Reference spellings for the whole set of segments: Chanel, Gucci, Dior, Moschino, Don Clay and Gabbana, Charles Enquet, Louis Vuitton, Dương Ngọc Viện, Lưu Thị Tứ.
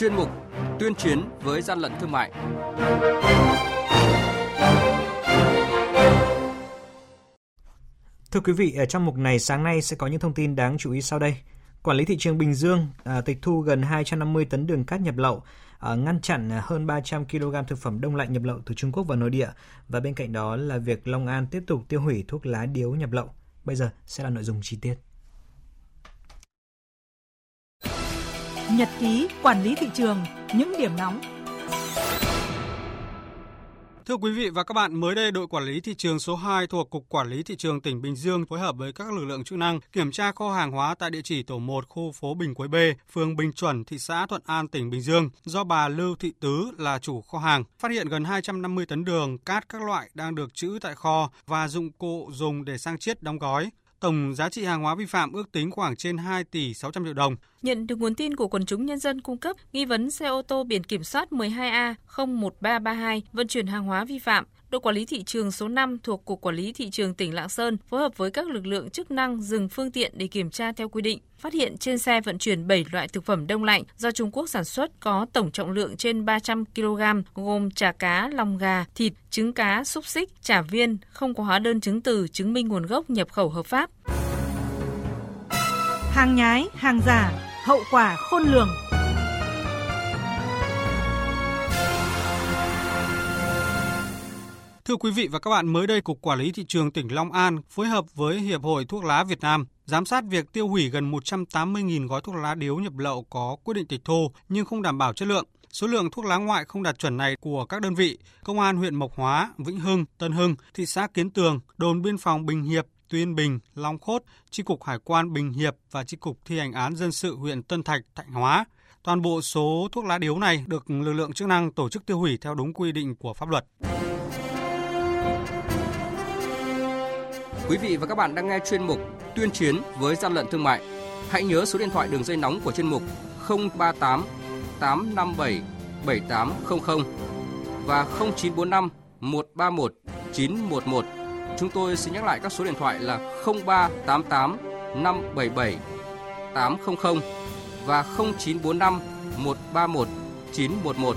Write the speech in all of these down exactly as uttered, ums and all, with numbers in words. chuyên mục tuyên chiến với gian lận thương mại. Thưa quý vị, ở trong mục này sáng nay sẽ có những thông tin đáng chú ý sau đây. Quản lý thị trường Bình Dương à, tịch thu gần hai trăm năm mươi tấn đường cát nhập lậu, à, ngăn chặn hơn ba trăm ki lô gam thực phẩm đông lạnh nhập lậu từ Trung Quốc vào nội địa. Và bên cạnh đó là việc Long An tiếp tục tiêu hủy thuốc lá điếu nhập lậu. Bây giờ sẽ là nội dung chi tiết. Nhật ký quản lý thị trường, những điểm nóng. Thưa quý vị và các bạn, mới đây đội quản lý thị trường số hai thuộc Cục Quản lý Thị trường tỉnh Bình Dương phối hợp với các lực lượng chức năng kiểm tra kho hàng hóa tại địa chỉ tổ một khu phố Bình Quế B, phường Bình Chuẩn, thị xã Thuận An, tỉnh Bình Dương do bà Lưu Thị Tứ là chủ kho hàng. Phát hiện gần hai trăm năm mươi tấn đường cát các loại đang được trữ tại kho và dụng cụ dùng để sang chiết đóng gói. Tổng giá trị hàng hóa vi phạm ước tính khoảng trên hai tỷ sáu trăm triệu đồng. Nhận được nguồn tin của quần chúng nhân dân cung cấp, nghi vấn xe ô tô biển kiểm soát mười hai A không một ba ba hai vận chuyển hàng hóa vi phạm, đội quản lý thị trường số năm thuộc Cục Quản lý Thị trường tỉnh Lạng Sơn phối hợp với các lực lượng chức năng dừng phương tiện để kiểm tra theo quy định. Phát hiện trên xe vận chuyển bảy loại thực phẩm đông lạnh do Trung Quốc sản xuất có tổng trọng lượng trên ba trăm ki lô gam, gồm chả cá, lòng gà, thịt, trứng cá, xúc xích, chả viên, không có hóa đơn chứng từ chứng minh nguồn gốc nhập khẩu hợp pháp. Hàng nhái, hàng giả, hậu quả khôn lường. Thưa quý vị và các bạn, mới đây Cục Quản lý Thị trường tỉnh Long An phối hợp với Hiệp hội Thuốc lá Việt Nam giám sát việc tiêu hủy gần một trăm tám mươi nghìn gói thuốc lá điếu nhập lậu có quyết định tịch thu nhưng không đảm bảo chất lượng. Số lượng thuốc lá ngoại không đạt chuẩn này của các đơn vị Công an huyện Mộc Hóa, Vĩnh Hưng, Tân Hưng, thị xã Kiến Tường, đồn biên phòng Bình Hiệp, Tuyên Bình, Long Khốt, Chi cục Hải quan Bình Hiệp và Chi cục Thi hành án dân sự huyện Tân Thạch, Thạnh Hóa. Toàn bộ số thuốc lá điếu này được lực lượng chức năng tổ chức tiêu hủy theo đúng quy định của pháp luật. Quý vị và các bạn đang nghe chuyên mục Tuyên chiến với gian lận thương mại. Hãy nhớ số điện thoại đường dây nóng của chuyên mục không ba tám tám năm bảy bảy tám không không và không chín bốn năm một ba một chín một một. Chúng tôi xin nhắc lại các số điện thoại là không ba tám tám năm bảy bảy tám không không và không chín bốn năm một ba một chín một một.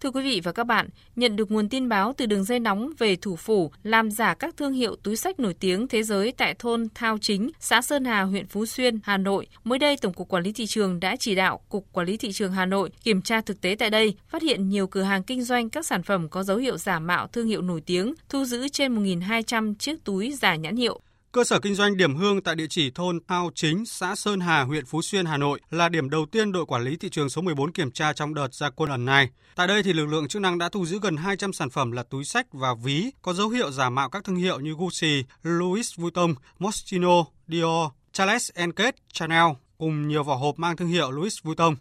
Thưa quý vị và các bạn, nhận được nguồn tin báo từ đường dây nóng về thủ phủ làm giả các thương hiệu túi xách nổi tiếng thế giới tại thôn Thao Chính, xã Sơn Hà, huyện Phú Xuyên, Hà Nội, mới đây Tổng cục Quản lý Thị trường đã chỉ đạo Cục Quản lý Thị trường Hà Nội kiểm tra thực tế tại đây, phát hiện nhiều cửa hàng kinh doanh các sản phẩm có dấu hiệu giả mạo thương hiệu nổi tiếng, thu giữ trên một nghìn hai trăm chiếc túi giả nhãn hiệu. Cơ sở kinh doanh Điểm Hương tại địa chỉ thôn Thao Chính, xã Sơn Hà, huyện Phú Xuyên, Hà Nội là điểm đầu tiên đội quản lý thị trường số mười bốn kiểm tra trong đợt ra quân lần này. Tại đây thì lực lượng chức năng đã thu giữ gần hai trăm sản phẩm là túi xách và ví có dấu hiệu giả mạo các thương hiệu như Gucci, Louis Vuitton, Moschino, Dior, Charles Enquet, Chanel cùng nhiều vỏ hộp mang thương hiệu Louis Vuitton.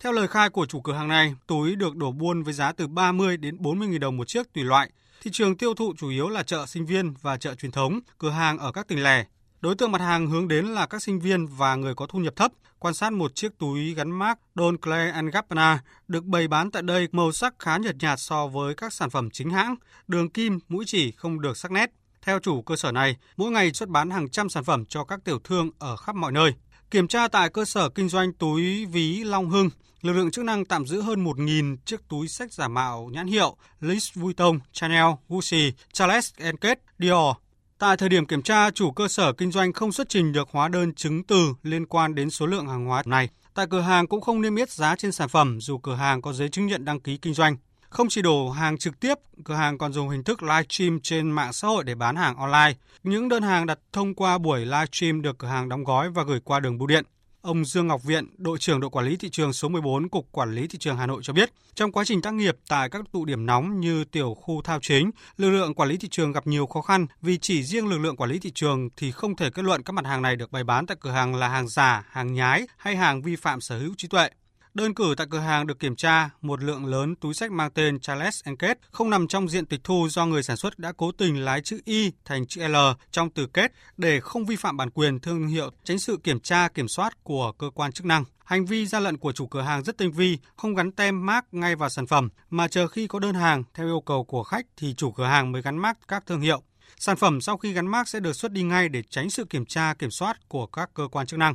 Theo lời khai của chủ cửa hàng này, túi được đổ buôn với giá từ ba mươi đến bốn mươi nghìn đồng một chiếc tùy loại. Thị trường tiêu thụ chủ yếu là chợ sinh viên và chợ truyền thống, cửa hàng ở các tỉnh lẻ. Đối tượng mặt hàng hướng đến là các sinh viên và người có thu nhập thấp. Quan sát một chiếc túi gắn mác Don Clay and Gabbana được bày bán tại đây, màu sắc khá nhợt nhạt so với các sản phẩm chính hãng, đường kim, mũi chỉ không được sắc nét. Theo chủ cơ sở này, mỗi ngày xuất bán hàng trăm sản phẩm cho các tiểu thương ở khắp mọi nơi. Kiểm tra tại cơ sở kinh doanh túi ví Long Hưng, lực lượng chức năng tạm giữ hơn một nghìn chiếc túi xách giả mạo nhãn hiệu Louis Vuitton, Chanel, Gucci, Charles Enquet, Dior. Tại thời điểm kiểm tra, chủ cơ sở kinh doanh không xuất trình được hóa đơn chứng từ liên quan đến số lượng hàng hóa này. Tại cửa hàng cũng không niêm yết giá trên sản phẩm dù cửa hàng có giấy chứng nhận đăng ký kinh doanh. Không chỉ đổ hàng trực tiếp, cửa hàng còn dùng hình thức livestream trên mạng xã hội để bán hàng online. Những đơn hàng đặt thông qua buổi livestream được cửa hàng đóng gói và gửi qua đường bưu điện. Ông Dương Ngọc Viện, đội trưởng đội quản lý thị trường số mười bốn, Cục Quản lý Thị trường Hà Nội cho biết, trong quá trình tác nghiệp tại các tụ điểm nóng như tiểu khu Thao Chính, lực lượng quản lý thị trường gặp nhiều khó khăn vì chỉ riêng lực lượng quản lý thị trường thì không thể kết luận các mặt hàng này được bày bán tại cửa hàng là hàng giả, hàng nhái hay hàng vi phạm sở hữu trí tuệ. Đơn cử tại cửa hàng được kiểm tra, một lượng lớn túi xách mang tên Charles Enquet không nằm trong diện tịch thu do người sản xuất đã cố tình lái chữ Y thành chữ L trong từ kết để không vi phạm bản quyền thương hiệu, tránh sự kiểm tra kiểm soát của cơ quan chức năng. Hành vi gian lận của chủ cửa hàng rất tinh vi, không gắn tem mác ngay vào sản phẩm mà chờ khi có đơn hàng theo yêu cầu của khách thì chủ cửa hàng mới gắn mác các thương hiệu. Sản phẩm sau khi gắn mác sẽ được xuất đi ngay để tránh sự kiểm tra kiểm soát của các cơ quan chức năng.